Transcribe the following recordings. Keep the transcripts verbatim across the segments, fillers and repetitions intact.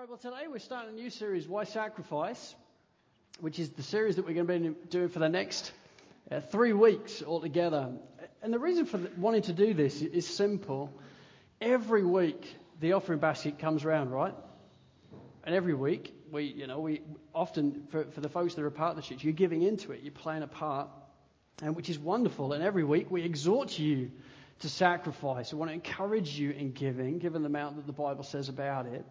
All right, well, today we're starting a new series, Why Sacrifice, which is the series that we're going to be doing for the next uh, three weeks altogether. And the reason for wanting to do this is simple. Every week, the offering basket comes around, right? And every week, we, you know, we often, for, for the folks that are a part of the church, you're giving into it, you're playing a part, and which is wonderful. And every week, we exhort you to sacrifice. We want to encourage you in giving, given the amount that the Bible says about it.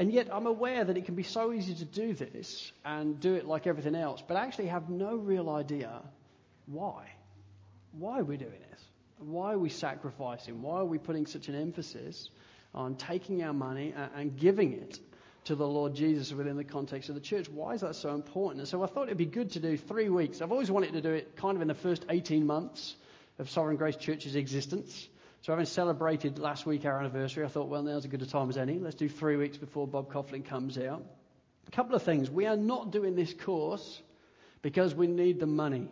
And yet I'm aware that it can be so easy to do this and do it like everything else, but I actually have no real idea why. Why are we doing this? Why are we sacrificing? Why are we putting such an emphasis on taking our money and giving it to the Lord Jesus within the context of the church? Why is that so important? And so I thought it'd be good to do three weeks. I've always wanted to do it kind of in the first eighteen months of Sovereign Grace Church's existence. So having celebrated last week our anniversary, I thought, well, now's as good a time as any. Let's do three weeks before Bob Coughlin comes out. A couple of things. We are not doing this course because we need the money.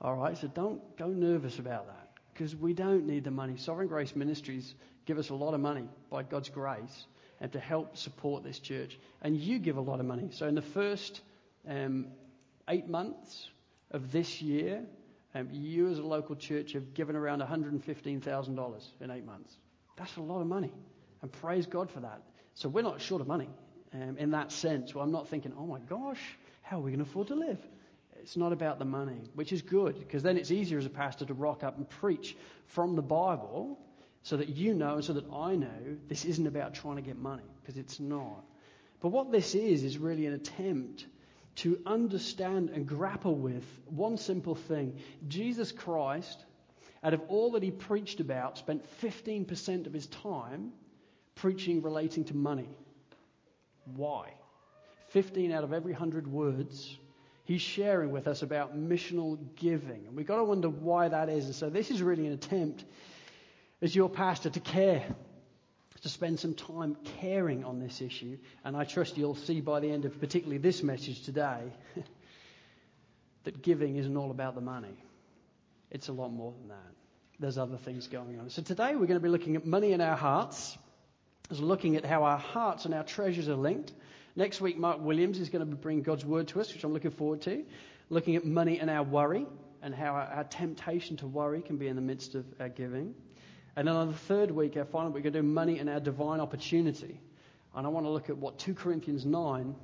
All right, so don't go nervous about that because we don't need the money. Sovereign Grace Ministries give us a lot of money by God's grace and to help support this church. And you give a lot of money. So in the first um, eight months of this year, Um, you as a local church have given around one hundred fifteen thousand dollars in eight months. That's a lot of money. And praise God for that. So we're not short of money um, in that sense. Well, I'm not thinking, oh my gosh, how are we going to afford to live? It's not about the money, which is good, because then it's easier as a pastor to rock up and preach from the Bible so that you know and so that I know this isn't about trying to get money, because it's not. But what this is is really an attempt to understand and grapple with one simple thing. Jesus Christ, out of all that he preached about, spent fifteen percent of his time preaching relating to money. Why? fifteen out of every one hundred words he's sharing with us about missional giving. And we've got to wonder why that is. And so this is really an attempt, as your pastor, to care, to spend some time caring on this issue. And I trust you'll see by the end of particularly this message today that giving isn't all about the money. It's a lot more than that. There's other things going on. So today we're going to be looking at money in our hearts, as looking at how our hearts and our treasures are linked. Next week, Mark Williams is going to bring God's word to us, which I'm looking forward to, looking at money and our worry and how our, our temptation to worry can be in the midst of our giving. And then on the third week, our final week, we're going to do money and our divine opportunity. And I want to look at what two Corinthians nine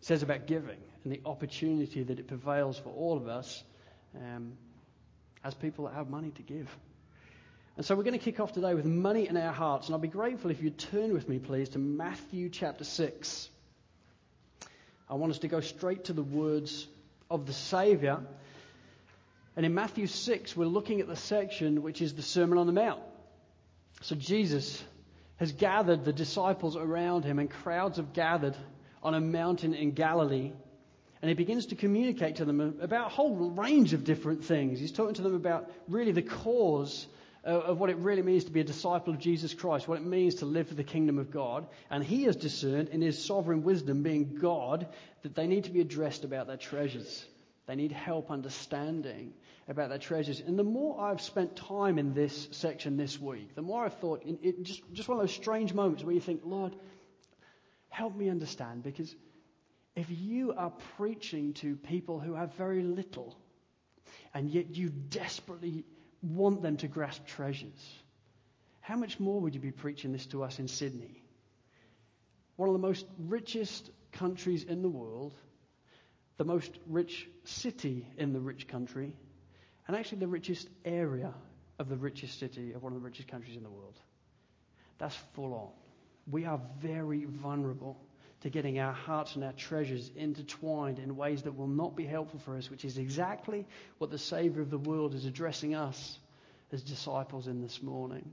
says about giving and the opportunity that it prevails for all of us um, as people that have money to give. And so we're going to kick off today with money in our hearts. And I'll be grateful if you turn with me, please, to Matthew chapter six. I want us to go straight to the words of the Saviour. And in Matthew six, we're looking at the section which is the Sermon on the Mount. So Jesus has gathered the disciples around him, and crowds have gathered on a mountain in Galilee. And he begins to communicate to them about a whole range of different things. He's talking to them about really the cause of what it really means to be a disciple of Jesus Christ, what it means to live for the kingdom of God. And he has discerned in his sovereign wisdom, being God, that they need to be addressed about their treasures. They need help understanding about their treasures. And the more I've spent time in this section this week, the more I've thought, in it just, just one of those strange moments where you think, Lord, help me understand. Because if you are preaching to people who have very little, and yet you desperately want them to grasp treasures, how much more would you be preaching this to us in Sydney? One of the most richest countries in the world, the most rich city in the rich country, and actually the richest area of the richest city of one of the richest countries in the world. That's full on. We are very vulnerable to getting our hearts and our treasures intertwined in ways that will not be helpful for us, which is exactly what the Saviour of the world is addressing us as disciples in this morning.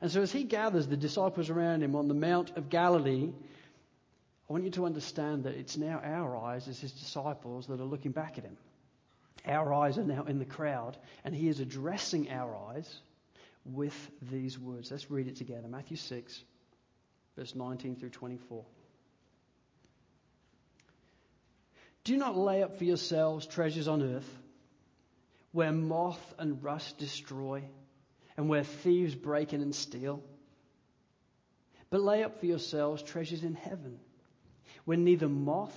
And so as he gathers the disciples around him on the Mount of Galilee, I want you to understand that it's now our eyes as his disciples that are looking back at him. Our eyes are now in the crowd, and he is addressing our eyes with these words. Let's read it together. Matthew six, verse nineteen through twenty-four. Do not lay up for yourselves treasures on earth, where moth and rust destroy, and where thieves break in and steal. But lay up for yourselves treasures in heaven, where neither moth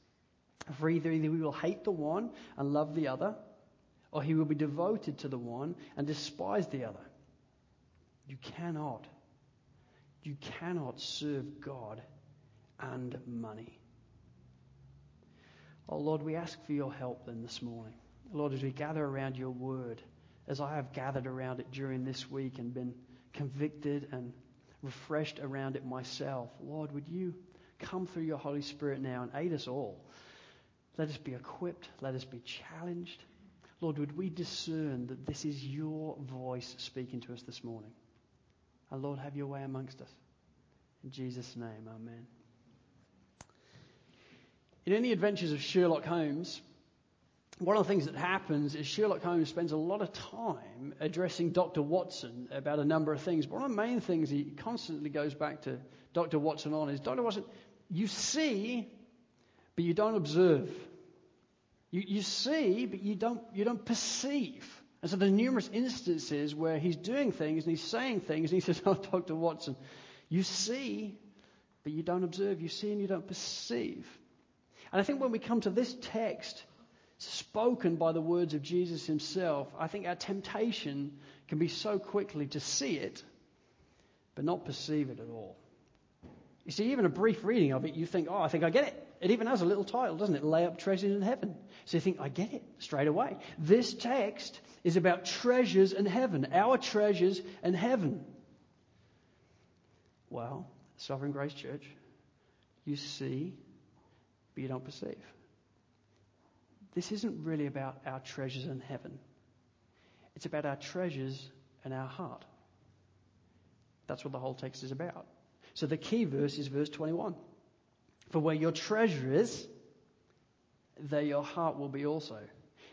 For either, either we will hate the one and love the other, or he will be devoted to the one and despise the other. You cannot, you cannot serve God and money. Oh Lord, we ask for your help then this morning. Lord, as we gather around your word, as I have gathered around it during this week and been convicted and refreshed around it myself, Lord, would you come through your Holy Spirit now and aid us all. Let us be equipped. Let us be challenged. Lord, would we discern that this is your voice speaking to us this morning? And Lord, have your way amongst us. In Jesus' name, amen. In the adventures of Sherlock Holmes, one of the things that happens is Sherlock Holmes spends a lot of time addressing Doctor Watson about a number of things. But one of the main things he constantly goes back to Doctor Watson on is, Doctor Watson, you see, but you don't observe. You, you see, but you don't you don't perceive. And so there's numerous instances where he's doing things and he's saying things, and he says, oh, Doctor Watson, you see, but you don't observe. You see and you don't perceive. And I think when we come to this text spoken by the words of Jesus himself, I think our temptation can be so quickly to see it, but not perceive it at all. You see, even a brief reading of it, you think, oh, I think I get it. It even has a little title, doesn't it? Lay up treasures in heaven. So you think, I get it straight away. This text is about treasures in heaven, our treasures in heaven. Well, Sovereign Grace Church, you see, but you don't perceive. This isn't really about our treasures in heaven. It's about our treasures in our heart. That's what the whole text is about. So the key verse is verse twenty-one. For where your treasure is, there your heart will be also.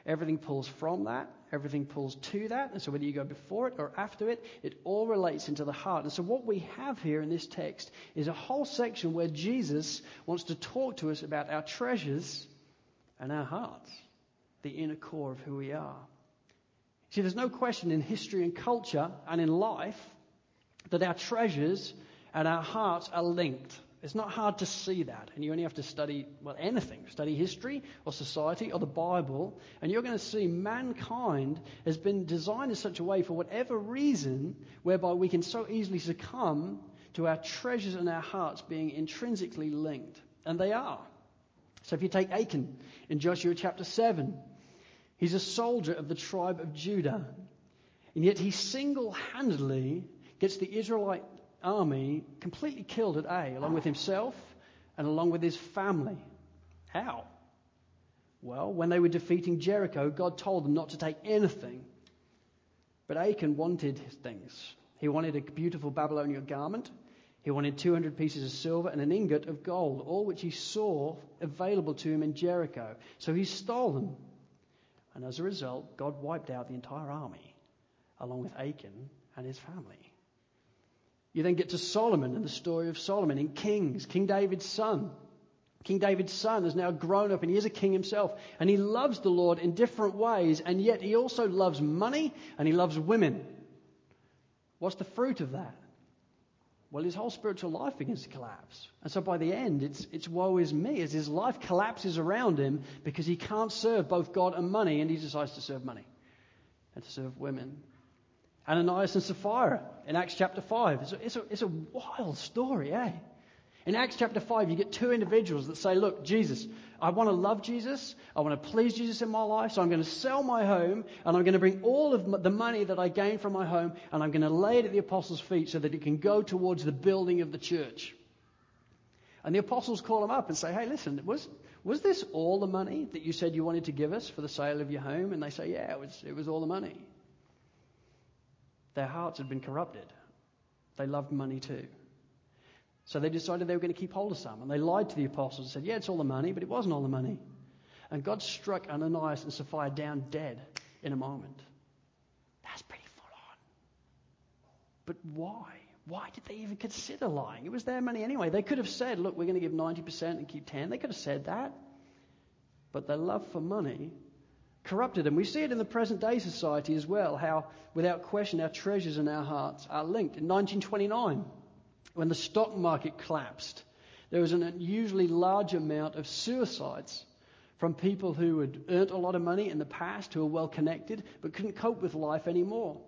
Everything pulls from that. Everything pulls to that. And so whether you go before it or after it, it all relates into the heart. And so what we have here in this text is a whole section where Jesus wants to talk to us about our treasures and our hearts, the inner core of who we are. See, there's no question in history and culture and in life that our treasures and our hearts are linked. It's not hard to see that. And you only have to study, well, anything. Study history or society or the Bible. And you're going to see mankind has been designed in such a way, for whatever reason, whereby we can so easily succumb to our treasures and our hearts being intrinsically linked. And they are. So if you take Achan in Joshua chapter seven, he's a soldier of the tribe of Judah. And yet he single-handedly gets the Israelite army completely killed at Ai, along with himself and along with his family. How? Well, when they were defeating Jericho, God told them not to take anything. But Achan wanted his things. He wanted a beautiful Babylonian garment. He wanted two hundred pieces of silver and an ingot of gold, all which he saw available to him in Jericho. So he stole them. And as a result, God wiped out the entire army, along with Achan and his family. You then get to Solomon and the story of Solomon in Kings, King David's son. King David's son is now grown up and he is a king himself. And he loves the Lord in different ways, and yet he also loves money and he loves women. What's the fruit of that? Well, his whole spiritual life begins to collapse. And so by the end, it's it's woe is me, as his life collapses around him because he can't serve both God and money, and he decides to serve money and to serve women. Ananias and Sapphira in Acts chapter five. It's a, it's, a, it's a wild story, eh? In Acts chapter five, you get two individuals that say, look, Jesus, I want to love Jesus. I want to please Jesus in my life. So I'm going to sell my home, and I'm going to bring all of the money that I gain from my home, and I'm going to lay it at the apostles' feet so that it can go towards the building of the church. And the apostles call him up and say, hey, listen, was was this all the money that you said you wanted to give us for the sale of your home? And they say, yeah, it was, it was all the money. Their hearts had been corrupted. They loved money too. So they decided they were going to keep hold of some. And they lied to the apostles and said, yeah, it's all the money, but it wasn't all the money. And God struck Ananias and Sapphira down dead in a moment. That's pretty full on. But why? Why did they even consider lying? It was their money anyway. They could have said, look, we're going to give ninety percent and keep ten. They could have said that. But their love for money corrupted them. We see it in the present day society as well, how without question our treasures and our hearts are linked. In nineteen twenty-nine, when the stock market collapsed, there was an unusually large amount of suicides from people who had earned a lot of money in the past, who were well-connected, but couldn't cope with life anymore.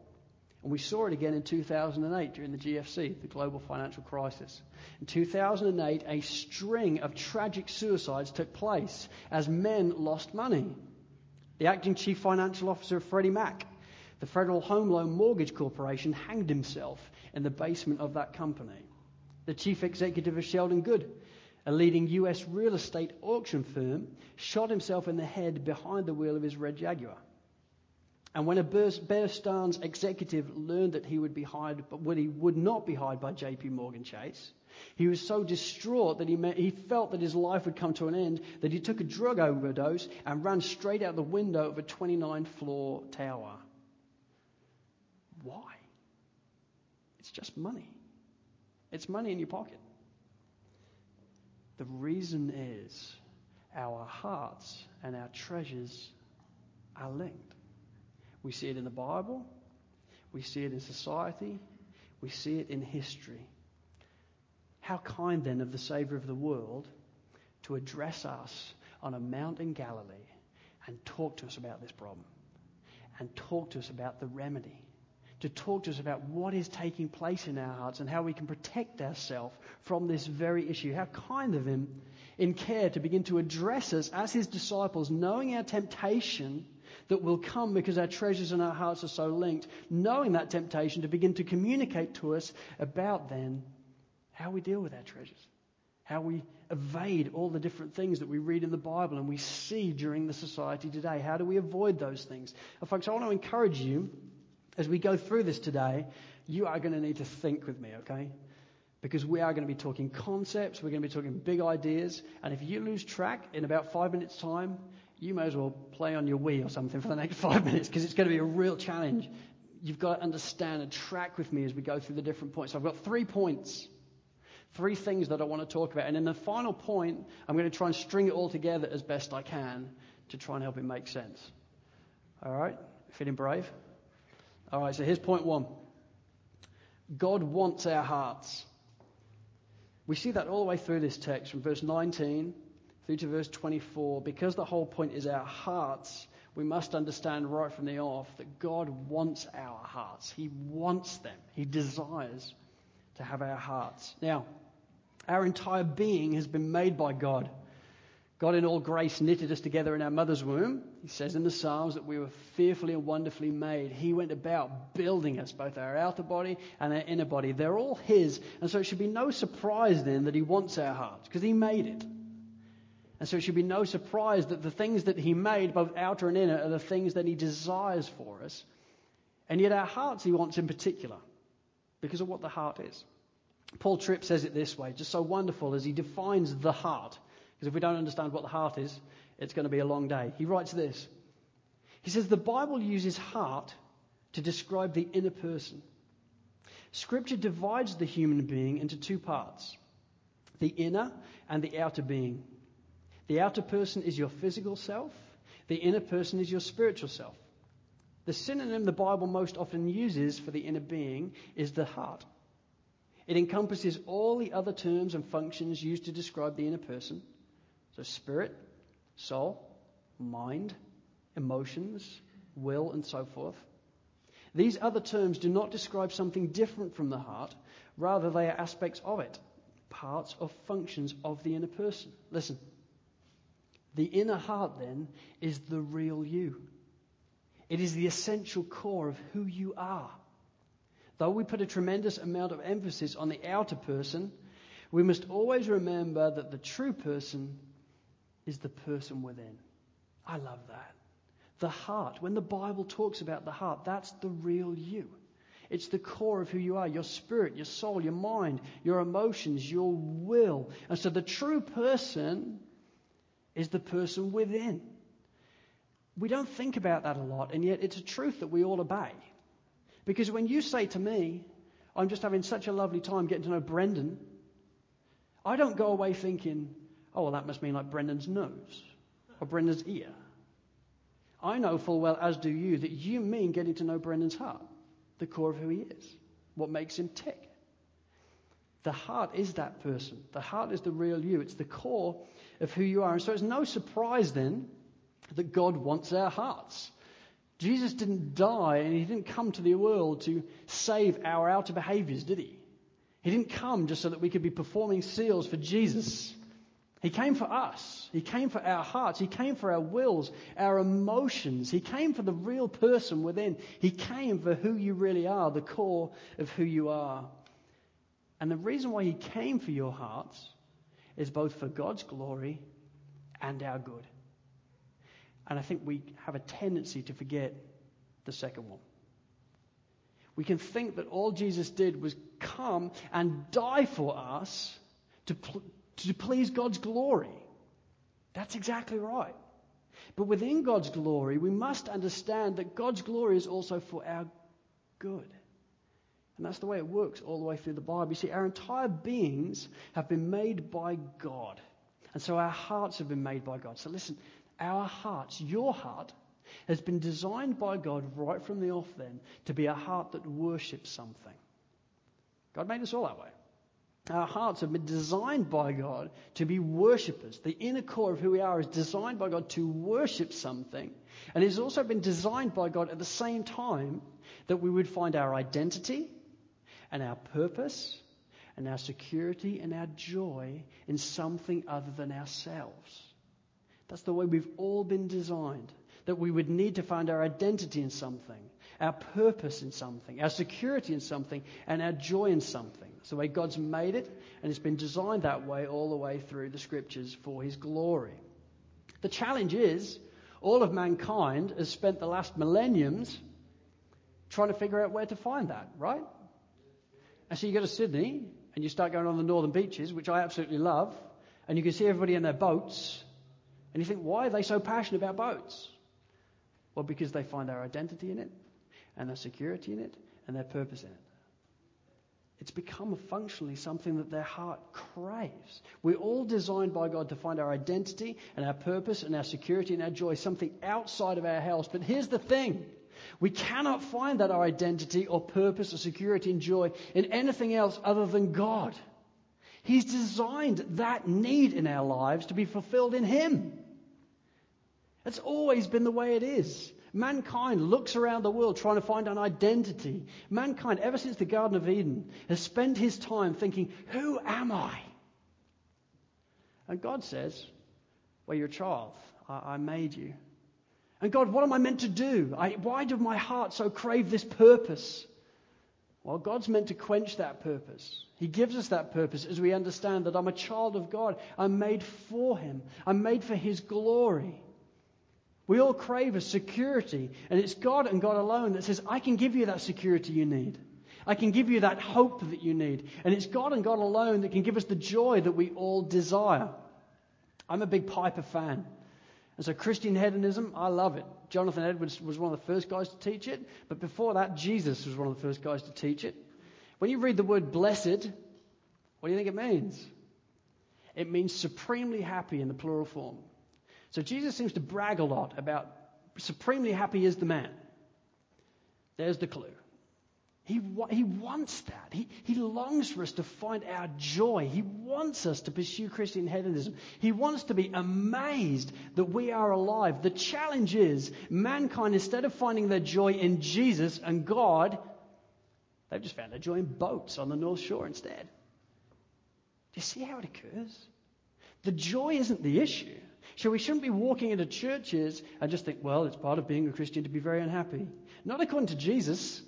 And we saw it again in two thousand eight during the G F C, the global financial crisis. In two thousand eight, a string of tragic suicides took place as men lost money. The acting chief financial officer, Freddie Mac, the Federal Home Loan Mortgage Corporation, hanged himself in the basement of that company. The chief executive of Sheldon Good, a leading U S real estate auction firm, shot himself in the head behind the wheel of his red Jaguar. And when a Bear Stearns executive learned that he would be hired, but he would not be hired by JPMorgan Chase, he was so distraught that he, met, he felt that his life would come to an end that he took a drug overdose and ran straight out the window of a twenty-nine floor tower. Why? It's just money. It's money in your pocket. The reason is our hearts and our treasures are linked. We see it in the Bible. We see it in society. We see it in history. How kind then of the Saviour of the world to address us on a mount in Galilee and talk to us about this problem and talk to us about the remedy, to talk to us about what is taking place in our hearts and how we can protect ourselves from this very issue. How kind of him in care to begin to address us as his disciples, knowing our temptation that will come because our treasures and our hearts are so linked, knowing that temptation to begin to communicate to us about then how we deal with our treasures, how we evade all the different things that we read in the Bible and we see during the society today. How do we avoid those things? And folks, I want to encourage you as we go through this today, you are going to need to think with me, okay? Because we are going to be talking concepts, we're going to be talking big ideas, and if you lose track in about five minutes' time, you may as well play on your Wii or something for the next five minutes because it's going to be a real challenge. You've got to understand and track with me as we go through the different points. So I've got three points, three things that I want to talk about. And in the final point, I'm going to try and string it all together as best I can to try and help it make sense. All right? Feeling brave? All right, so here's point one. God wants our hearts. We see that all the way through this text from verse nineteen through to verse twenty-four, because the whole point is our hearts, we must understand right from the off that God wants our hearts. He wants them. He desires to have our hearts. Now, our entire being has been made by God. God in all grace knitted us together in our mother's womb. He says in the Psalms that we were fearfully and wonderfully made. He went about building us, both our outer body and our inner body. They're all his. And so it should be no surprise then that he wants our hearts because he made it. And so it should be no surprise that the things that he made, both outer and inner, are the things that he desires for us. And yet our hearts he wants in particular because of what the heart is. Paul Tripp says it this way, just so wonderful as he defines the heart. Because if we don't understand what the heart is, it's going to be a long day. He writes this. He says, the Bible uses heart to describe the inner person. Scripture divides the human being into two parts, the inner and the outer being. The outer person is your physical self. The inner person is your spiritual self. The synonym the Bible most often uses for the inner being is the heart. It encompasses all the other terms and functions used to describe the inner person. So spirit, soul, mind, emotions, will, and so forth. These other terms do not describe something different from the heart. Rather, they are aspects of it, parts or functions of the inner person. Listen. The inner heart, then, is the real you. It is the essential core of who you are. Though we put a tremendous amount of emphasis on the outer person, we must always remember that the true person is the person within. I love that. The heart. When the Bible talks about the heart, that's the real you. It's the core of who you are, your spirit, your soul, your mind, your emotions, your will. And so the true person is the person within. We don't think about that a lot, and yet it's a truth that we all obey. Because when you say to me, I'm just having such a lovely time getting to know Brendan, I don't go away thinking, oh, well, that must mean like Brendan's nose or Brendan's ear. I know full well, as do you, that you mean getting to know Brendan's heart, the core of who he is, what makes him tick. The heart is that person. The heart is the real you. It's the core of who you are. And so it's no surprise then that God wants our hearts. Jesus didn't die, and he didn't come to the world to save our outer behaviors, did he? He didn't come just so that we could be performing seals for Jesus. He came for us. He came for our hearts. He came for our wills, our emotions. He came for the real person within. He came for who you really are, the core of who you are. And the reason why he came for your hearts is both for God's glory and our good. And I think we have a tendency to forget the second one. We can think that all Jesus did was come and die for us to, pl- to please God's glory. That's exactly right. But within God's glory, we must understand that God's glory is also for our good. And that's the way it works all the way through the Bible. You see, our entire beings have been made by God. And so our hearts have been made by God. So listen, our hearts, your heart, has been designed by God right from the off then to be a heart that worships something. God made us all that way. Our hearts have been designed by God to be worshippers. The inner core of who we are is designed by God to worship something. And it's also been designed by God at the same time that we would find our identity and our purpose and our security and our joy in something other than ourselves. That's the way we've all been designed, that we would need to find our identity in something, our purpose in something, our security in something, and our joy in something. That's the way God's made it, and it's been designed that way all the way through the Scriptures for his glory. The challenge is, all of mankind has spent the last millenniums trying to figure out where to find that, right? And so you go to Sydney, and you start going on the northern beaches, which I absolutely love, and you can see everybody in their boats. And you think, why are they so passionate about boats? Well, because they find their identity in it, and their security in it, and their purpose in it. It's become functionally something that their heart craves. We're all designed by God to find our identity, and our purpose, and our security, and our joy, something outside of our house. But here's the thing. We cannot find that our identity, or purpose, or security, and joy in anything else other than God. He's designed that need in our lives to be fulfilled in him. That's always been the way it is. Mankind looks around the world trying to find an identity. Mankind, ever since the Garden of Eden, has spent his time thinking, who am I? And God says, well, you're a child. I, I made you. And God, what am I meant to do? I, why did my heart so crave this purpose? Well, God's meant to quench that purpose. He gives us that purpose as we understand that I'm a child of God. I'm made for him. I'm made for his glory. We all crave a security, and it's God and God alone that says, I can give you that security you need. I can give you that hope that you need. And it's God and God alone that can give us the joy that we all desire. I'm a big Piper fan. And so Christian hedonism, I love it. Jonathan Edwards was one of the first guys to teach it. But before that, Jesus was one of the first guys to teach it. When you read the word blessed, what do you think it means? It means supremely happy in the plural form. So Jesus seems to brag a lot about supremely happy is the man. There's the clue. He, he wants that. He, he longs for us to find our joy. He wants us to pursue Christian hedonism. He wants to be amazed that we are alive. The challenge is, mankind, instead of finding their joy in Jesus and God, they've just found their joy in boats on the North Shore instead. Do you see how it occurs? The joy isn't the issue. So we shouldn't be walking into churches and just think, well, it's part of being a Christian to be very unhappy. Not according to Jesus.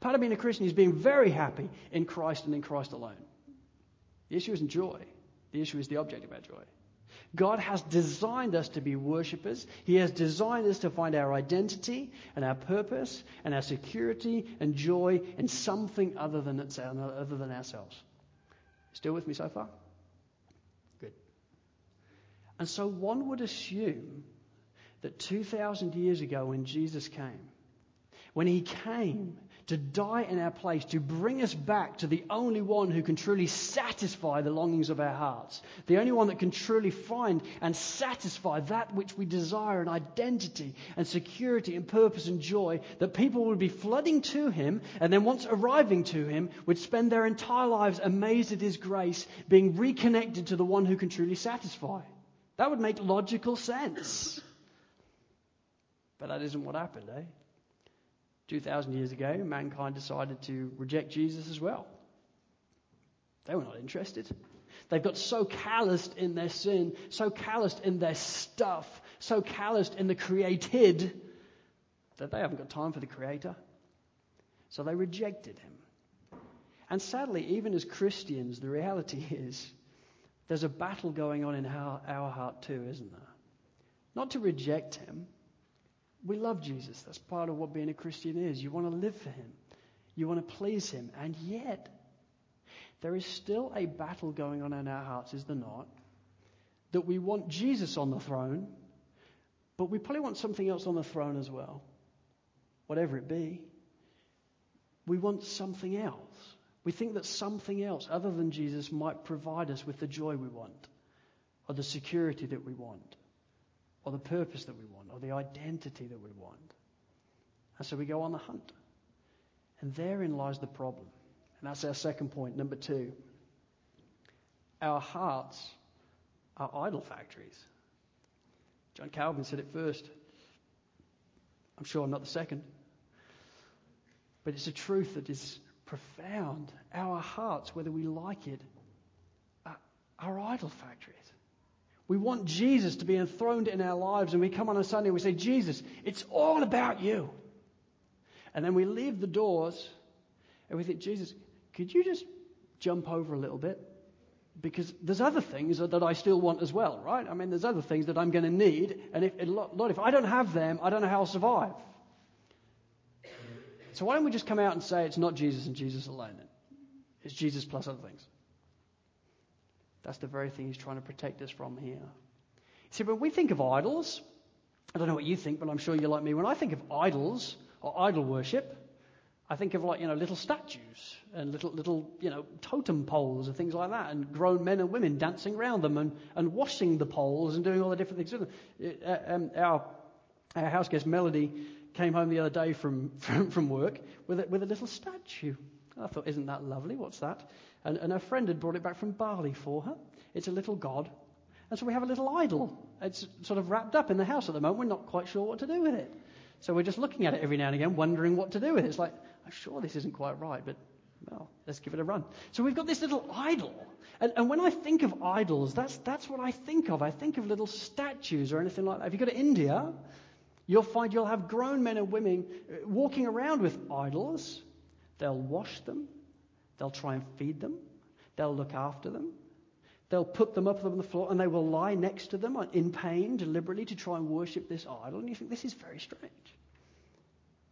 Part of being a Christian is being very happy in Christ and in Christ alone. The issue isn't joy. The issue is the object of our joy. God has designed us to be worshippers. He has designed us to find our identity and our purpose and our security and joy in something other than it's, other than ourselves. Still with me so far? Good. And so one would assume that two thousand years ago when Jesus came, when he came to die in our place, to bring us back to the only one who can truly satisfy the longings of our hearts, the only one that can truly find and satisfy that which we desire, and identity and security and purpose and joy, that people would be flooding to him, and then once arriving to him, would spend their entire lives amazed at his grace, being reconnected to the one who can truly satisfy. That would make logical sense. But that isn't what happened, eh? two thousand years ago, mankind decided to reject Jesus as well. They were not interested. They've got so calloused in their sin, so calloused in their stuff, so calloused in the created, that they haven't got time for the Creator. So they rejected him. And sadly, even as Christians, the reality is there's a battle going on in our, our heart too, isn't there? Not to reject him. We love Jesus. That's part of what being a Christian is. You want to live for him. You want to please him. And yet, there is still a battle going on in our hearts, is there not? That we want Jesus on the throne, but we probably want something else on the throne as well. Whatever it be. We want something else. We think that something else other than Jesus might provide us with the joy we want, or the security that we want, or the purpose that we want, or the identity that we want. And so we go on the hunt. And therein lies the problem. And that's our second point, number two. Our hearts are idol factories. John Calvin said it first. I'm sure I'm not the second. But it's a truth that is profound. Our hearts, whether we like it, are, are idol factories. We want Jesus to be enthroned in our lives, and we come on a Sunday and we say, Jesus, it's all about you. And then we leave the doors and we think, Jesus, could you just jump over a little bit? Because there's other things that I still want as well, right? I mean, there's other things that I'm going to need. And if, Lord, if I don't have them, I don't know how I'll survive. So why don't we just come out and say it's not Jesus and Jesus alone then? It's Jesus plus other things. That's the very thing he's trying to protect us from here. See, when we think of idols, I don't know what you think, but I'm sure you're like me. When I think of idols or idol worship, I think of like, you know, little statues and little, little you know, totem poles and things like that, and grown men and women dancing around them and, and washing the poles and doing all the different things with them. Uh, um, our, our house guest, Melody, came home the other day from, from, from work with a, with a little statue. I thought, isn't that lovely? What's that? And, and her friend had brought it back from Bali for her. It's a little god. And so we have a little idol. It's sort of wrapped up in the house at the moment. We're not quite sure what to do with it. So we're just looking at it every now and again, wondering what to do with it. It's like, I'm sure this isn't quite right, but, well, let's give it a run. So we've got this little idol. And, and when I think of idols, that's that's what I think of. I think of little statues or anything like that. If you go to India, you'll find you'll have grown men and women walking around with idols. They'll wash them. They'll try and feed them. They'll look after them. They'll put them up on the floor, and they will lie next to them in pain deliberately to try and worship this idol. And you think, this is very strange.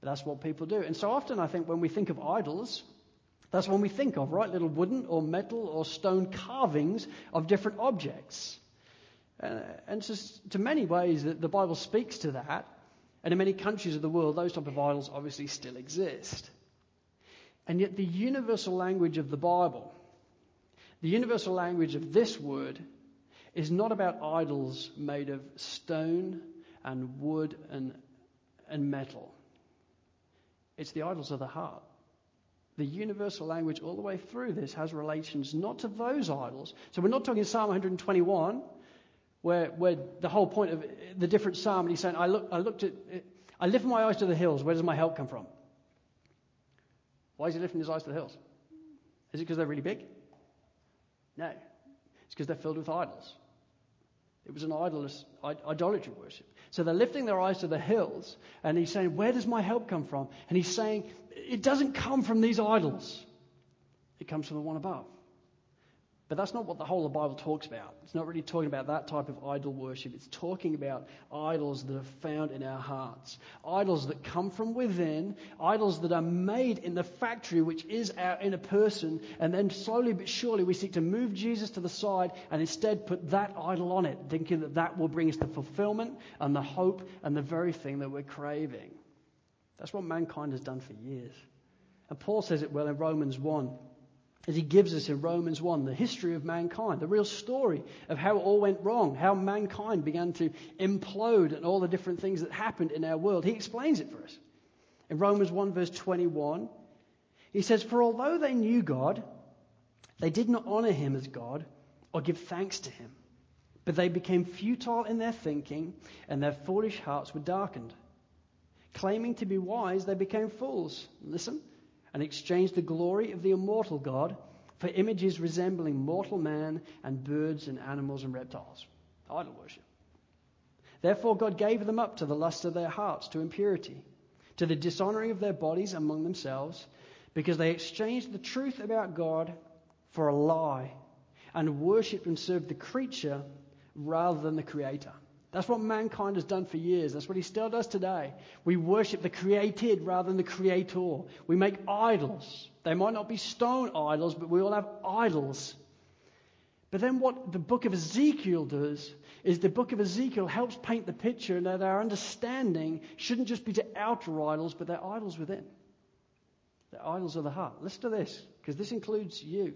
But that's what people do. And so often I think when we think of idols, that's when we think of, right, little wooden or metal or stone carvings of different objects. Uh, and just to many ways that the Bible speaks to that. And in many countries of the world, those type of idols obviously still exist. And yet the universal language of the Bible, the universal language of this word, is not about idols made of stone and wood and, and metal. It's the idols of the heart. The universal language all the way through this has relations not to those idols. So we're not talking Psalm one twenty-one, where, where the whole point of the different psalm, and he's saying, I look, I looked at, I lift my eyes to the hills. Where does my help come from? Why is he lifting his eyes to the hills? Is it because they're really big? No. It's because they're filled with idols. It was an idolous, idolatry worship. So they're lifting their eyes to the hills, and he's saying, where does my help come from? And he's saying, it doesn't come from these idols. It comes from the one above. But that's not what the whole of the Bible talks about. It's not really talking about that type of idol worship. It's talking about idols that are found in our hearts. Idols that come from within. Idols that are made in the factory, which is our inner person. And then slowly but surely we seek to move Jesus to the side and instead put that idol on it, thinking that that will bring us the fulfillment and the hope and the very thing that we're craving. That's what mankind has done for years. And Paul says it well in Romans one. As he gives us in Romans one the history of mankind, the real story of how it all went wrong, how mankind began to implode and all the different things that happened in our world. He explains it for us. In Romans one verse twenty-one, he says, "For although they knew God, they did not honor him as God or give thanks to him. But they became futile in their thinking and their foolish hearts were darkened. Claiming to be wise, they became fools." Listen. "And exchanged the glory of the immortal God for images resembling mortal man and birds and animals and reptiles." Idol worship. "Therefore God gave them up to the lust of their hearts, to impurity, to the dishonoring of their bodies among themselves, because they exchanged the truth about God for a lie and worshipped and served the creature rather than the Creator." That's what mankind has done for years. That's what he still does today. We worship the created rather than the creator. We make idols. They might not be stone idols, but we all have idols. But then what the book of Ezekiel does is the book of Ezekiel helps paint the picture that our understanding shouldn't just be to outer idols, but they're idols within. They're idols of the heart. Listen to this, because this includes you.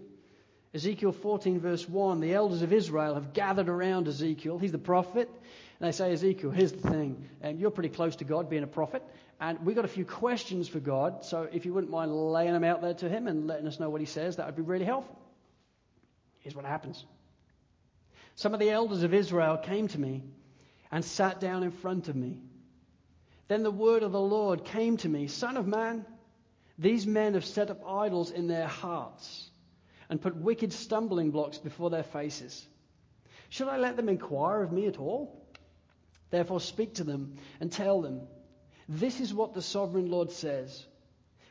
Ezekiel fourteen verse one, the elders of Israel have gathered around Ezekiel. He's the prophet. And they say, "Ezekiel, here's the thing. And you're pretty close to God being a prophet. And we got a few questions for God. So if you wouldn't mind laying them out there to him and letting us know what he says, that would be really helpful." Here's what happens. "Some of the elders of Israel came to me and sat down in front of me. Then the word of the Lord came to me, 'Son of man, these men have set up idols in their hearts and put wicked stumbling blocks before their faces. Should I let them inquire of me at all? Therefore speak to them and tell them, this is what the sovereign Lord says.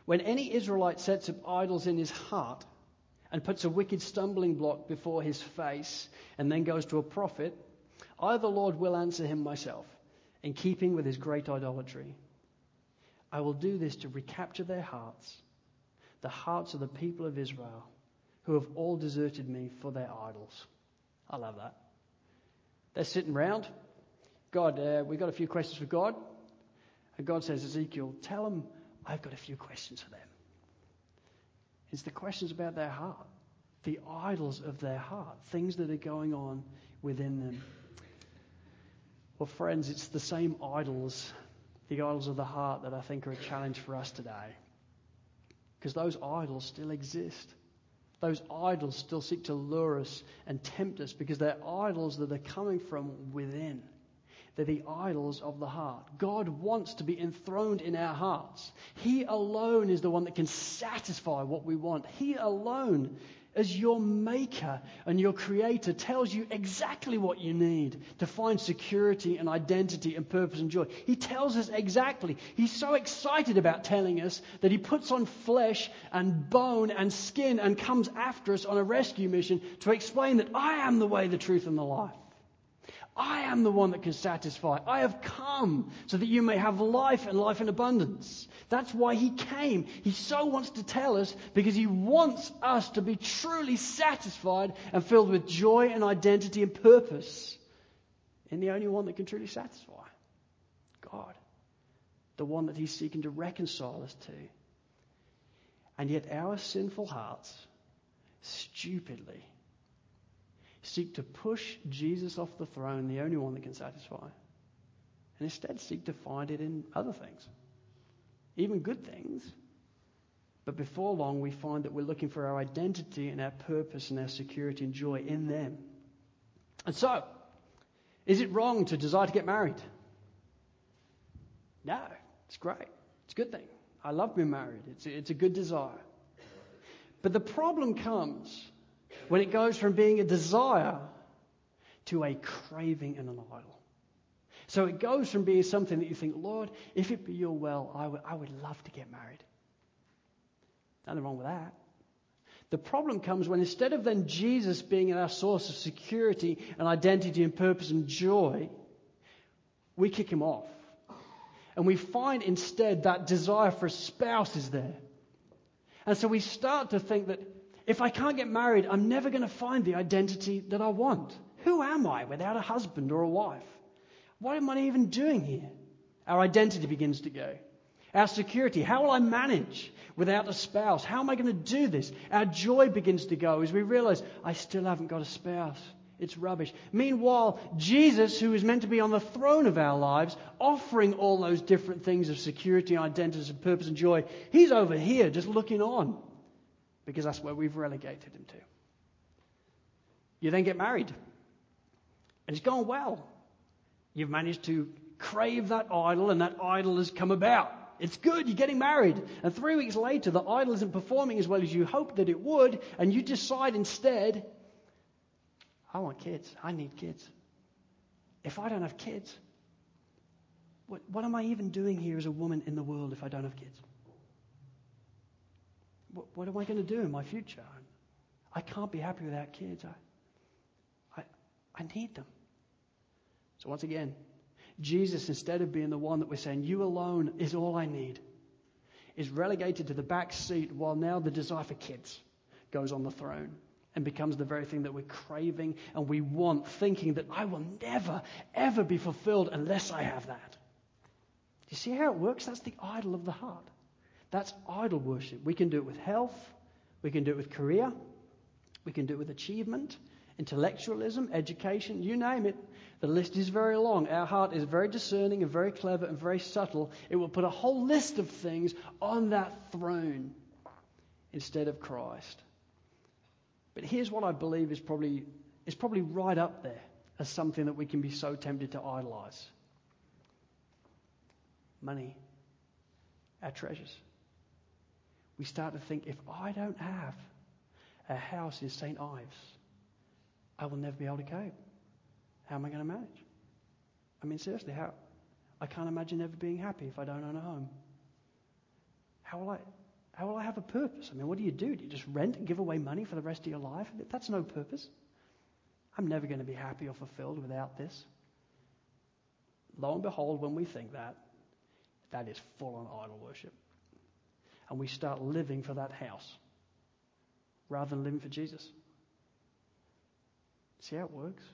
When any Israelite sets up idols in his heart and puts a wicked stumbling block before his face and then goes to a prophet, I, the Lord, will answer him myself in keeping with his great idolatry. I will do this to recapture their hearts, the hearts of the people of Israel, who have all deserted me for their idols.'" I love that. They're sitting round. God, uh, we got a few questions for God. And God says, "Ezekiel, tell them I've got a few questions for them." It's the questions about their heart, the idols of their heart, things that are going on within them. Well, friends, it's the same idols, the idols of the heart, that I think are a challenge for us today. Because those idols still exist. Those idols still seek to lure us and tempt us because they're idols that are coming from within. They're the idols of the heart. God wants to be enthroned in our hearts. He alone is the one that can satisfy what we want. He alone, as your maker and your creator, tells you exactly what you need to find security and identity and purpose and joy. He tells us exactly. He's so excited about telling us that he puts on flesh and bone and skin and comes after us on a rescue mission to explain that I am the way, the truth, and the life. I am the one that can satisfy. I have come so that you may have life and life in abundance. That's why he came. He so wants to tell us because he wants us to be truly satisfied and filled with joy and identity and purpose in the only one that can truly satisfy, God, the one that he's seeking to reconcile us to. And yet our sinful hearts stupidly seek to push Jesus off the throne, the only one that can satisfy, and instead seek to find it in other things, even good things. But before long, we find that we're looking for our identity and our purpose and our security and joy in them. And so, is it wrong to desire to get married? No, it's great. It's a good thing. I love being married. It's a, it's a good desire. But the problem comes when it goes from being a desire to a craving and an idol. So it goes from being something that you think, "Lord, if it be your will, I would, I would love to get married." Nothing wrong with that. The problem comes when instead of then Jesus being our source of security and identity and purpose and joy, we kick him off. And we find instead that desire for a spouse is there. And so we start to think that if I can't get married, I'm never going to find the identity that I want. Who am I without a husband or a wife? What am I even doing here? Our identity begins to go. Our security, how will I manage without a spouse? How am I going to do this? Our joy begins to go as we realize, I still haven't got a spouse. It's rubbish. Meanwhile, Jesus, who is meant to be on the throne of our lives, offering all those different things of security, identity, and purpose and joy, he's over here just looking on because that's where we've relegated him to. You then get married and it's gone well. You've managed to crave that idol and that idol has come about. It's good, you're getting married. And three weeks later, the idol isn't performing as well as you hoped that it would, and you decide instead, I want kids, I need kids. If I don't have kids, what, what am I even doing here as a woman in the world if I don't have kids? What, what am I going to do in my future? I can't be happy without kids. I, I, I need them. So once again, Jesus, instead of being the one that we're saying, you alone is all I need, is relegated to the back seat while now the desire for kids goes on the throne and becomes the very thing that we're craving and we want, thinking that I will never, ever be fulfilled unless I have that. Do you see how it works? That's the idol of the heart. That's idol worship. We can do it with health. We can do it with career. We can do it with achievement, intellectualism, education, you name it. The list is very long. Our heart is very discerning and very clever and very subtle. It will put a whole list of things on that throne instead of Christ. But here's what I believe is probably is probably right up there as something that we can be so tempted to idolize. Money, our treasures. We start to think, if I don't have a house in Saint Ives, I will never be able to cope. How am I going to manage? I mean, seriously, how? I can't imagine ever being happy if I don't own a home. How will I, how will I have a purpose? I mean, what do you do? Do you just rent and give away money for the rest of your life? That's no purpose. I'm never going to be happy or fulfilled without this. Lo and behold, when we think that, that is full-on idol worship. And we start living for that house rather than living for Jesus. See how it works?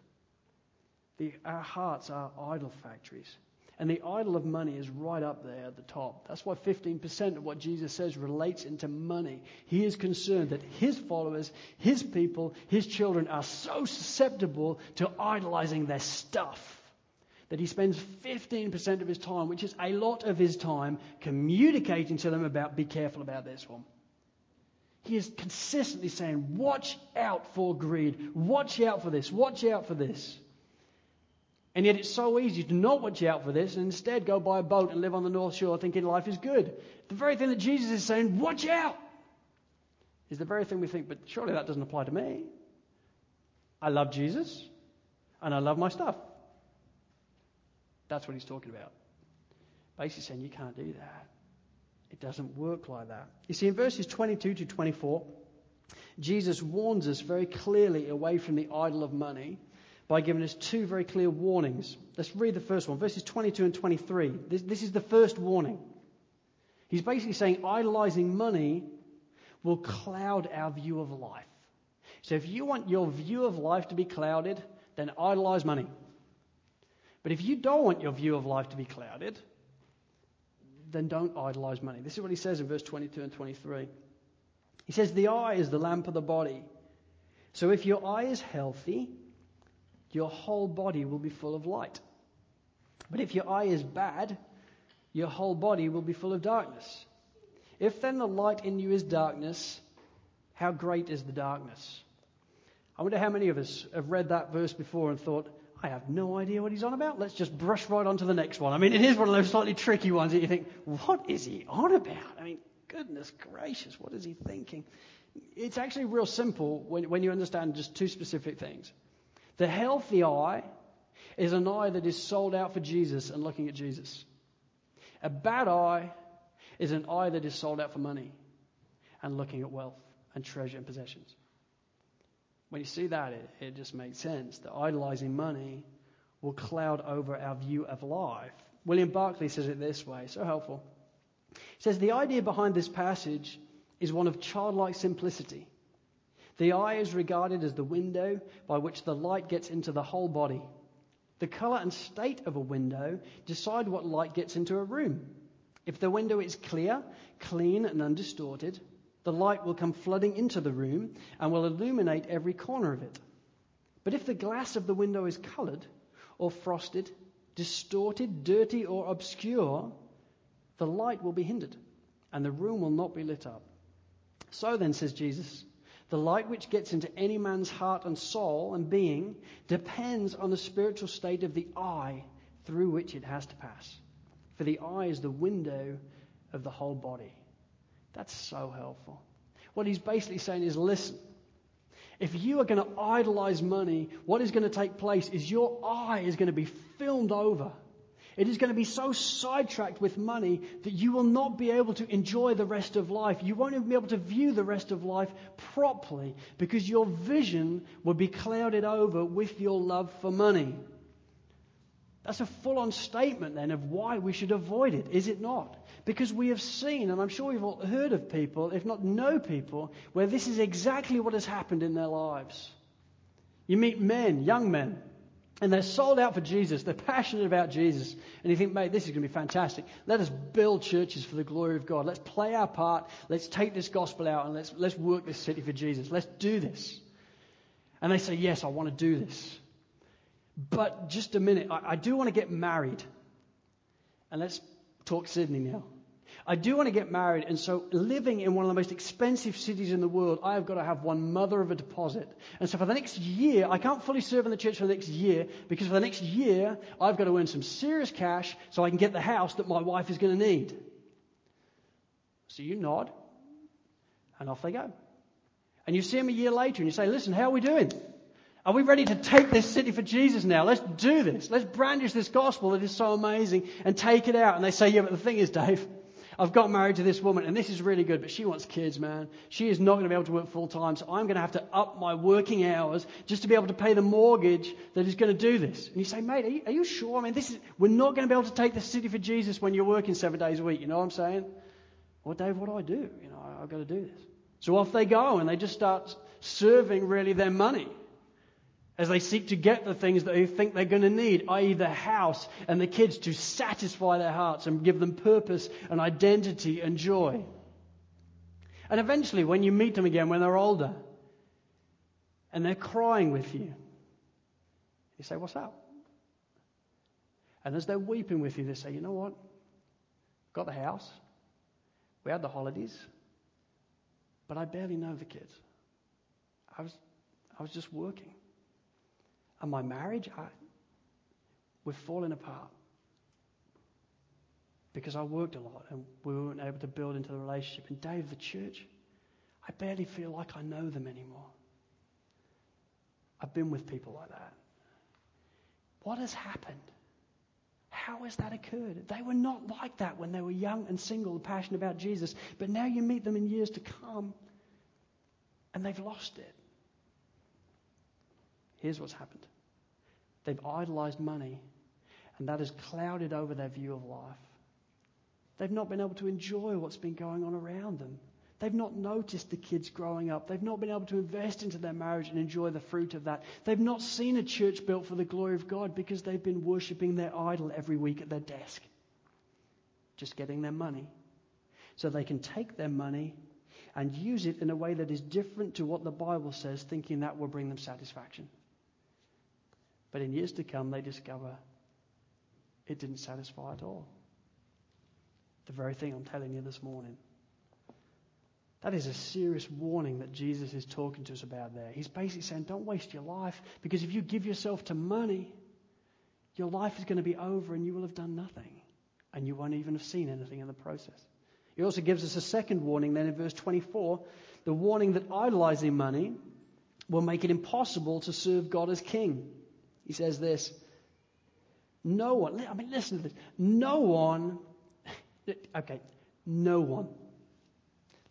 The, our hearts are idol factories. And the idol of money is right up there at the top. That's why fifteen percent of what Jesus says relates into money. He is concerned that his followers, his people, his children are so susceptible to idolizing their stuff that he spends fifteen percent of his time, which is a lot of his time, communicating to them about, be careful about this one. He is consistently saying, watch out for greed. Watch out for this. Watch out for this. And yet it's so easy to not watch out for this and instead go buy a boat and live on the North Shore thinking life is good. The very thing that Jesus is saying, watch out, is the very thing we think, but surely that doesn't apply to me. I love Jesus and I love my stuff. That's what he's talking about. Basically saying you can't do that. It doesn't work like that. You see, in verses twenty-two to twenty-four, Jesus warns us very clearly away from the idol of money by giving us two very clear warnings. Let's read the first one, verses twenty-two and twenty-three. This, this is the first warning. He's basically saying idolizing money will cloud our view of life. So if you want your view of life to be clouded, then idolize money. But if you don't want your view of life to be clouded, then don't idolize money. This is what he says in verse twenty-two and twenty-three. He says, the eye is the lamp of the body. So if your eye is healthy, your whole body will be full of light. But if your eye is bad, your whole body will be full of darkness. If then the light in you is darkness, how great is the darkness? I wonder how many of us have read that verse before and thought, I have no idea what he's on about. Let's just brush right on to the next one. I mean, it is one of those slightly tricky ones that you think, what is he on about? I mean, goodness gracious, what is he thinking? It's actually real simple when, when you understand just two specific things. The healthy eye is an eye that is sold out for Jesus and looking at Jesus. A bad eye is an eye that is sold out for money and looking at wealth and treasure and possessions. When you see that, it, it just makes sense that idolizing money will cloud over our view of life. William Barclay says it this way, so helpful. He says, the idea behind this passage is one of childlike simplicity. The eye is regarded as the window by which the light gets into the whole body. The color and state of a window decide what light gets into a room. If the window is clear, clean, and undistorted, the light will come flooding into the room and will illuminate every corner of it. But if the glass of the window is colored or frosted, distorted, dirty, or obscure, the light will be hindered and the room will not be lit up. So then, says Jesus, the light which gets into any man's heart and soul and being depends on the spiritual state of the eye through which it has to pass. For the eye is the window of the whole body. That's so helpful. What he's basically saying is, listen, if you are going to idolize money, what is going to take place is your eye is going to be filmed over. It is going to be so sidetracked with money that you will not be able to enjoy the rest of life. You won't even be able to view the rest of life properly because your vision will be clouded over with your love for money. That's a full-on statement then of why we should avoid it, is it not? Because we have seen, and I'm sure you've all heard of people, if not know people, where this is exactly what has happened in their lives. You meet men, young men, and they're sold out for Jesus. They're passionate about Jesus. And you think, mate, this is going to be fantastic. Let us build churches for the glory of God. Let's play our part. Let's take this gospel out and let's let's work this city for Jesus. Let's do this. And they say, yes, I want to do this. But just a minute, I, I do want to get married. And let's talk Sydney now. I do want to get married, and so living in one of the most expensive cities in the world, I have got to have one mother of a deposit. And so for the next year, I can't fully serve in the church for the next year, because for the next year, I've got to earn some serious cash so I can get the house that my wife is going to need. So you nod, and off they go. And you see them a year later, and you say, listen, how are we doing? Are we ready to take this city for Jesus now? Let's do this. Let's brandish this gospel that is so amazing and take it out. And they say, yeah, but the thing is, Dave, I've got married to this woman, and this is really good, but she wants kids, man. She is not going to be able to work full-time, so I'm going to have to up my working hours just to be able to pay the mortgage that is going to do this. And you say, mate, are you, are you sure? I mean, this is we're not going to be able to take the city for Jesus when you're working seven days a week. You know what I'm saying? Well, Dave, what do I do? You know, I've got to do this. So off they go, and they just start serving, really, their money as they seek to get the things that they think they're going to need, that is the house and the kids, to satisfy their hearts and give them purpose and identity and joy. And eventually, when you meet them again, when they're older, and they're crying with you, you say, what's up? And as they're weeping with you, they say, you know what? Got the house. We had the holidays. But I barely know the kids. I was, I was just working. And my marriage, I, we're falling apart because I worked a lot and we weren't able to build into the relationship. And Dave, the church, I barely feel like I know them anymore. I've been with people like that. What has happened? How has that occurred? They were not like that when they were young and single and passionate about Jesus. But now you meet them in years to come and they've lost it. Here's what's happened. They've idolized money, and that has clouded over their view of life. They've not been able to enjoy what's been going on around them. They've not noticed the kids growing up. They've not been able to invest into their marriage and enjoy the fruit of that. They've not seen a church built for the glory of God because they've been worshiping their idol every week at their desk, just getting their money. So they can take their money and use it in a way that is different to what the Bible says, thinking that will bring them satisfaction. But in years to come, they discover it didn't satisfy at all. The very thing I'm telling you this morning. That is a serious warning that Jesus is talking to us about there. He's basically saying, don't waste your life, because if you give yourself to money, your life is going to be over and you will have done nothing. And you won't even have seen anything in the process. He also gives us a second warning then in verse twenty-four, the warning that idolizing money will make it impossible to serve God as king. He says this, no one, I mean, listen to this, no one, okay, no one,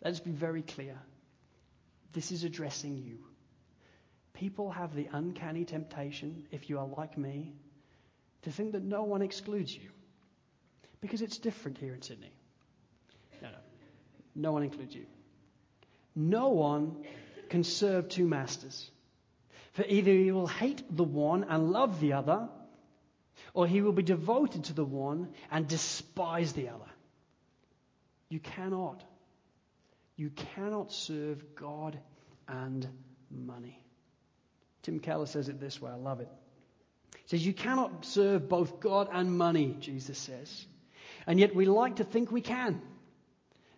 let's be very clear, This is addressing you. People have the uncanny temptation, if you are like me, to think that no one excludes you because it's different here in Sydney. No, no. No one includes you. No one can serve two masters. For either he will hate the one and love the other, or he will be devoted to the one and despise the other. You cannot. You cannot serve God and money. Tim Keller says it this way. I love it. He says, you cannot serve both God and money, Jesus says. And yet we like to think we can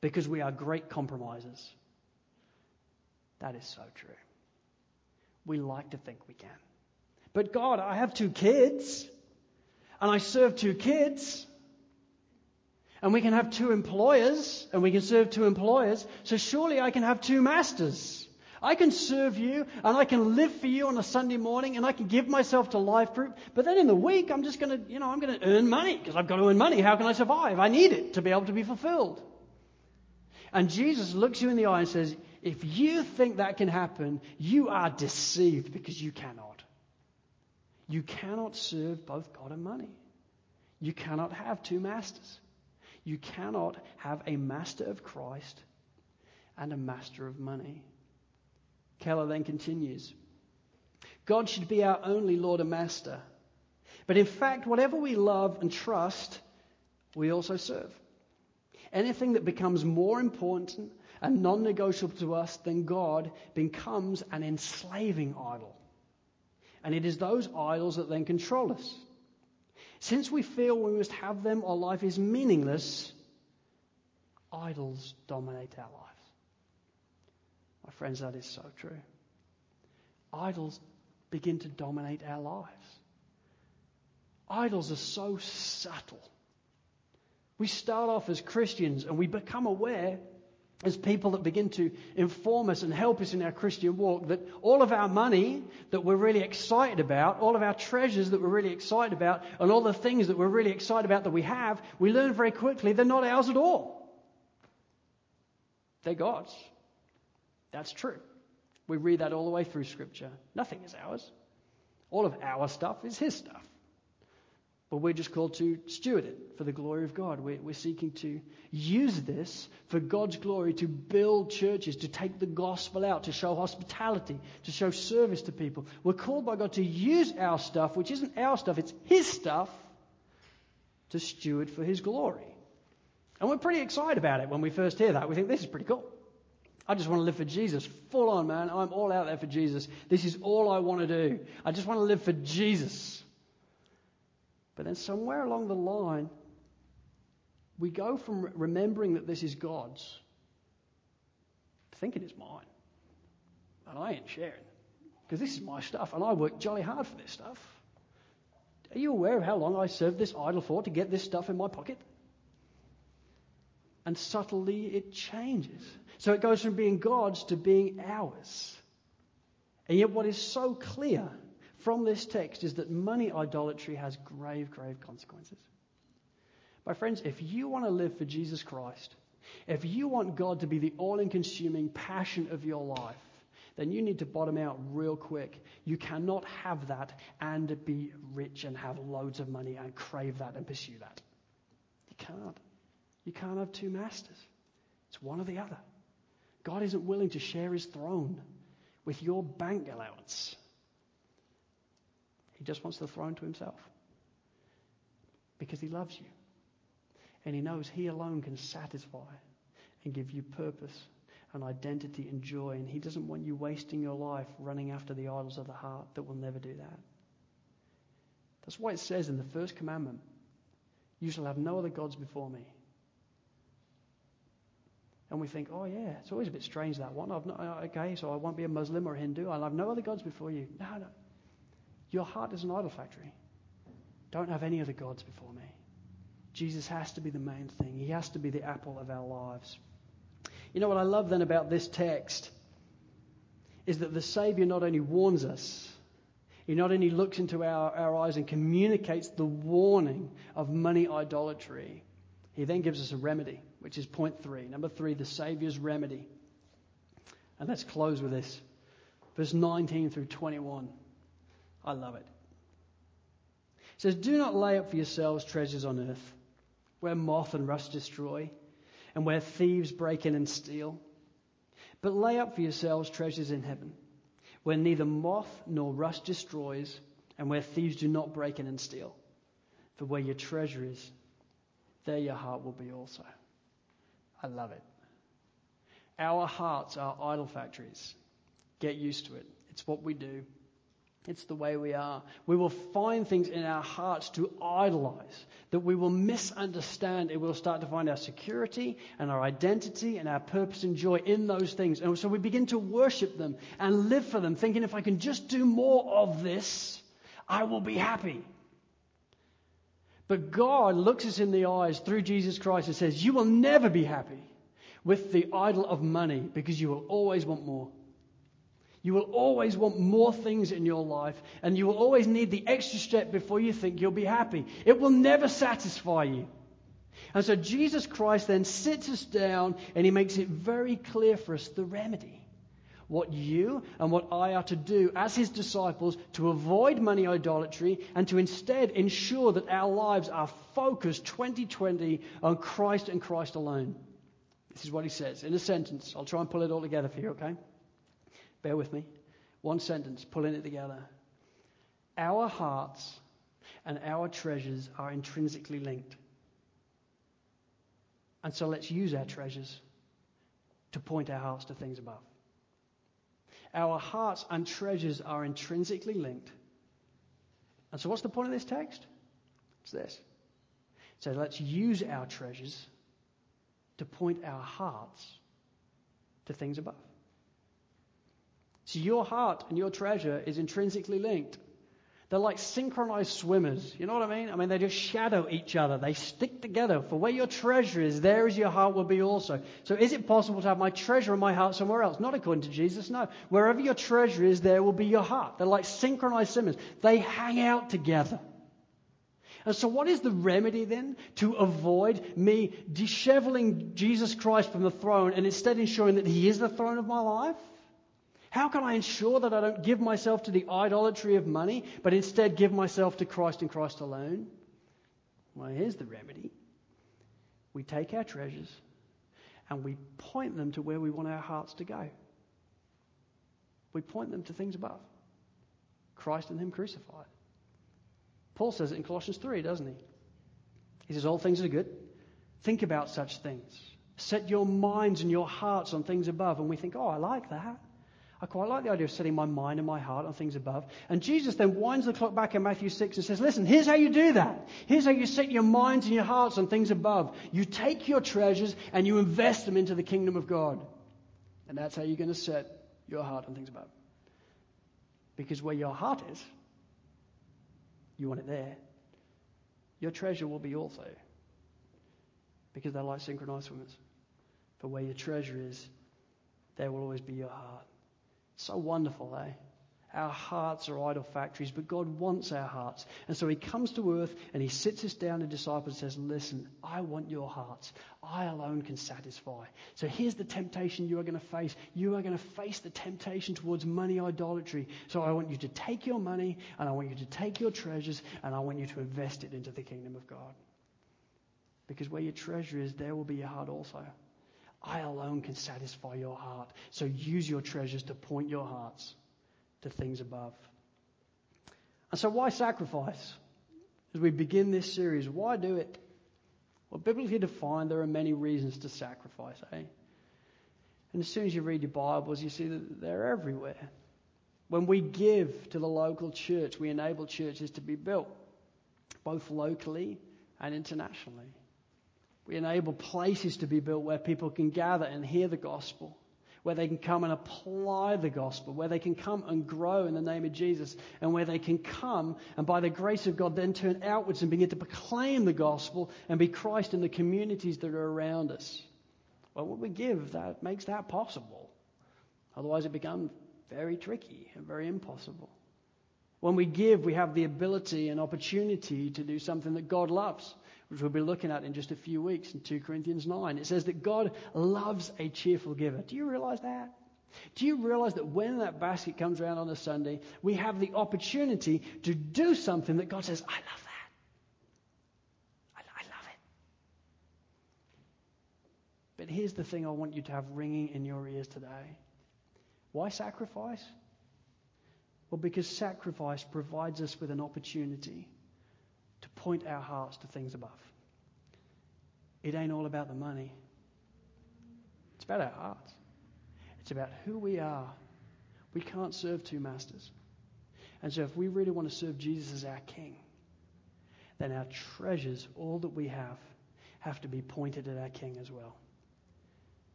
because we are great compromisers. That is so true. We like to think we can. But God, I have two kids, and I serve two kids, and we can have two employers, and we can serve two employers, so surely I can have two masters. I can serve you, and I can live for you on a Sunday morning, and I can give myself to life group, but then in the week, I'm just going to, you know, I'm going to earn money, because I've got to earn money. How can I survive? I need it to be able to be fulfilled. And Jesus looks you in the eye and says, if you think that can happen, you are deceived because you cannot. You cannot serve both God and money. You cannot have two masters. You cannot have a master of Christ and a master of money. Keller then continues. God should be our only Lord and Master. But in fact, whatever we love and trust, we also serve. Anything that becomes more important and non-negotiable to us than God becomes an enslaving idol. And it is those idols that then control us. Since we feel we must have them or life is meaningless, idols dominate our lives. My friends, that is so true. Idols begin to dominate our lives. Idols are so subtle. We start off as Christians and we become aware as people that begin to inform us and help us in our Christian walk, that all of our money that we're really excited about, all of our treasures that we're really excited about, and all the things that we're really excited about that we have, we learn very quickly they're not ours at all. They're God's. That's true. We read that all the way through Scripture. Nothing is ours. All of our stuff is His stuff. But we're just called to steward it for the glory of God. We're, we're seeking to use this for God's glory, to build churches, to take the gospel out, to show hospitality, to show service to people. We're called by God to use our stuff, which isn't our stuff, it's His stuff, to steward for His glory. And we're pretty excited about it when we first hear that. We think, this is pretty cool. I just want to live for Jesus. Full on, man. I'm all out there for Jesus. This is all I want to do. I just want to live for Jesus. But then somewhere along the line, we go from remembering that this is God's to thinking it's mine. And I ain't sharing. Because this is my stuff, and I work jolly hard for this stuff. Are you aware of how long I served this idol for to get this stuff in my pocket? And subtly it changes. So it goes from being God's to being ours. And yet what is so clear from this text is that money idolatry has grave, grave consequences. My friends, if you want to live for Jesus Christ, if you want God to be the all-consuming passion of your life, then you need to bottom out real quick. You cannot have that and be rich and have loads of money and crave that and pursue that. You can't. You can't have two masters. It's one or the other. God isn't willing to share His throne with your bank allowance. He just wants the throne to Himself because He loves you and He knows He alone can satisfy and give you purpose and identity and joy, and He doesn't want you wasting your life running after the idols of the heart that will never do that. That's why it says in the first commandment, you shall have no other gods before me. And we think, oh yeah, it's always a bit strange that one. I've not, okay, so I won't be a Muslim or a Hindu. I'll have no other gods before you. No, no. Your heart is an idol factory. Don't have any other gods before me. Jesus has to be the main thing. He has to be the apple of our lives. You know what I love then about this text is that the Savior not only warns us, He not only looks into our, our eyes and communicates the warning of money idolatry, He then gives us a remedy, which is point three. Number three, the Savior's remedy. And let's close with this. Verse nineteen through twenty-one. I love it. It says, "Do not lay up for yourselves treasures on earth, where moth and rust destroy, and where thieves break in and steal. But lay up for yourselves treasures in heaven, where neither moth nor rust destroys, and where thieves do not break in and steal. For where your treasure is, there your heart will be also." I love it. Our hearts are idol factories. Get used to it. It's what we do. It's the way we are. We will find things in our hearts to idolize, that we will misunderstand. It will start to find our security and our identity and our purpose and joy in those things. And so we begin to worship them and live for them, thinking, if I can just do more of this, I will be happy. But God looks us in the eyes through Jesus Christ and says, you will never be happy with the idol of money, because you will always want more. You will always want more things in your life, and you will always need the extra step before you think you'll be happy. It will never satisfy you. And so Jesus Christ then sits us down and he makes it very clear for us the remedy. What you and what I are to do as his disciples to avoid money idolatry and to instead ensure that our lives are focused twenty twenty on Christ and Christ alone. This is what he says in a sentence. I'll try and pull it all together for you, okay? Bear with me. One sentence, pulling it together. Our hearts and our treasures are intrinsically linked. And so let's use our treasures to point our hearts to things above. Our hearts and treasures are intrinsically linked. And so what's the point of this text? It's this. So let's use our treasures to point our hearts to things above. So your heart and your treasure is intrinsically linked. They're like synchronized swimmers. You know what I mean? I mean, they just shadow each other. They stick together. For where your treasure is, there is your heart will be also. So is it possible to have my treasure and my heart somewhere else? Not according to Jesus, no. Wherever your treasure is, there will be your heart. They're like synchronized swimmers. They hang out together. And so what is the remedy then to avoid me disheveling Jesus Christ from the throne and instead ensuring that he is the throne of my life? How can I ensure that I don't give myself to the idolatry of money, but instead give myself to Christ and Christ alone? Well, here's the remedy. We take our treasures and we point them to where we want our hearts to go. We point them to things above. Christ and him crucified. Paul says it in Colossians three, doesn't he? He says, all things are good. Think about such things. Set your minds and your hearts on things above. And we think, oh, I like that. I quite like the idea of setting my mind and my heart on things above. And Jesus then winds the clock back in Matthew six and says, listen, here's how you do that. Here's how you set your minds and your hearts on things above. You take your treasures and you invest them into the kingdom of God. And that's how you're going to set your heart on things above. Because where your heart is, you want it there. Your treasure will be also. Because they're like synchronized swimmers. For where your treasure is, there will always be your heart. So wonderful, eh? Our hearts are idol factories, but God wants our hearts. And so he comes to earth and he sits us down in disciples and says, listen, I want your hearts. I alone can satisfy. So here's the temptation you are going to face. You are going to face the temptation towards money idolatry. So I want you to take your money and I want you to take your treasures and I want you to invest it into the kingdom of God. Because where your treasure is, there will be your heart also. I alone can satisfy your heart. So use your treasures to point your hearts to things above. And so why sacrifice? As we begin this series, why do it? Well, biblically defined, there are many reasons to sacrifice, eh? And as soon as you read your Bibles, you see that they're everywhere. When we give to the local church, we enable churches to be built, both locally and internationally. We enable places to be built where people can gather and hear the gospel, where they can come and apply the gospel, where they can come and grow in the name of Jesus, and where they can come and by the grace of God then turn outwards and begin to proclaim the gospel and be Christ in the communities that are around us. Well, what we give, that makes that possible. Otherwise it becomes very tricky and very impossible. When we give, we have the ability and opportunity to do something that God loves, which we'll be looking at in just a few weeks in two Corinthians nine. It says that God loves a cheerful giver. Do you realize that? Do you realize that when that basket comes around on a Sunday, we have the opportunity to do something that God says, I love that. I, I love it. But here's the thing I want you to have ringing in your ears today. Why sacrifice? Well, because sacrifice provides us with an opportunity to point our hearts to things above. It ain't all about the money. It's about our hearts. It's about who we are. We can't serve two masters. And so if we really want to serve Jesus as our King, then our treasures, all that we have, have to be pointed at our King as well.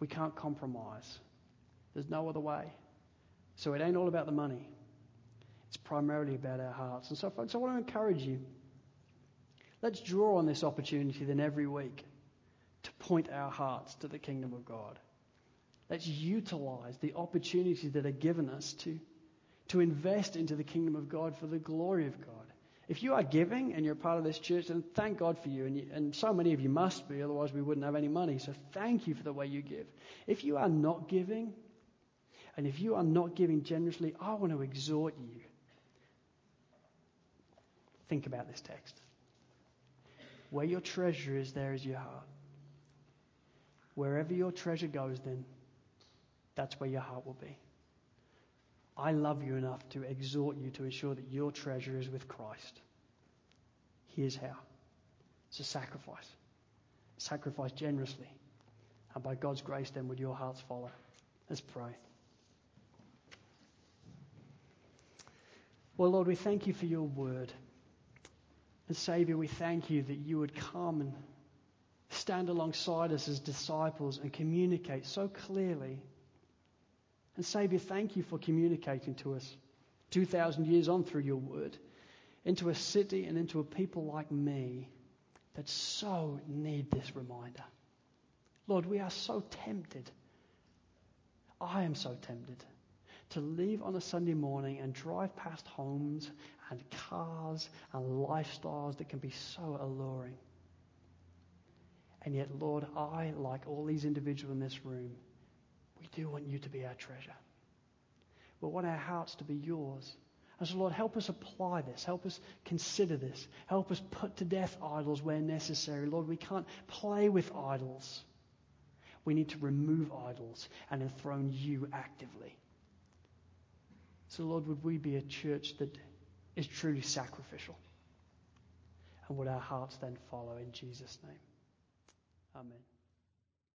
We can't compromise. There's no other way. So it ain't all about the money. It's primarily about our hearts. And so, folks, I want to encourage you. Let's draw on this opportunity then every week to point our hearts to the kingdom of God. Let's utilize the opportunities that are given us to, to invest into the kingdom of God for the glory of God. If you are giving and you're part of this church, then thank God for you. And, you, and so many of you must be, otherwise we wouldn't have any money. So thank you for the way you give. If you are not giving, and if you are not giving generously, I want to exhort you. Think about this text. Where your treasure is, there is your heart. Wherever your treasure goes, then, that's where your heart will be. I love you enough to exhort you to ensure that your treasure is with Christ. Here's how. It's a sacrifice. Sacrifice generously. And by God's grace, then, would your hearts follow? Let's pray. Well, Lord, we thank you for your word. And Savior, we thank you that you would come and stand alongside us as disciples and communicate so clearly. And Savior, thank you for communicating to us two thousand years on through your word into a city and into a people like me that so need this reminder. Lord, we are so tempted. I am so tempted to leave on a Sunday morning and drive past homes and cars and lifestyles that can be so alluring. And yet, Lord, I, like all these individuals in this room, we do want you to be our treasure. We want our hearts to be yours. And so, Lord, help us apply this. Help us consider this. Help us put to death idols where necessary. Lord, we can't play with idols. We need to remove idols and enthrone you actively. So, Lord, would we be a church that is truly sacrificial? And would our hearts then follow in Jesus' name? Amen.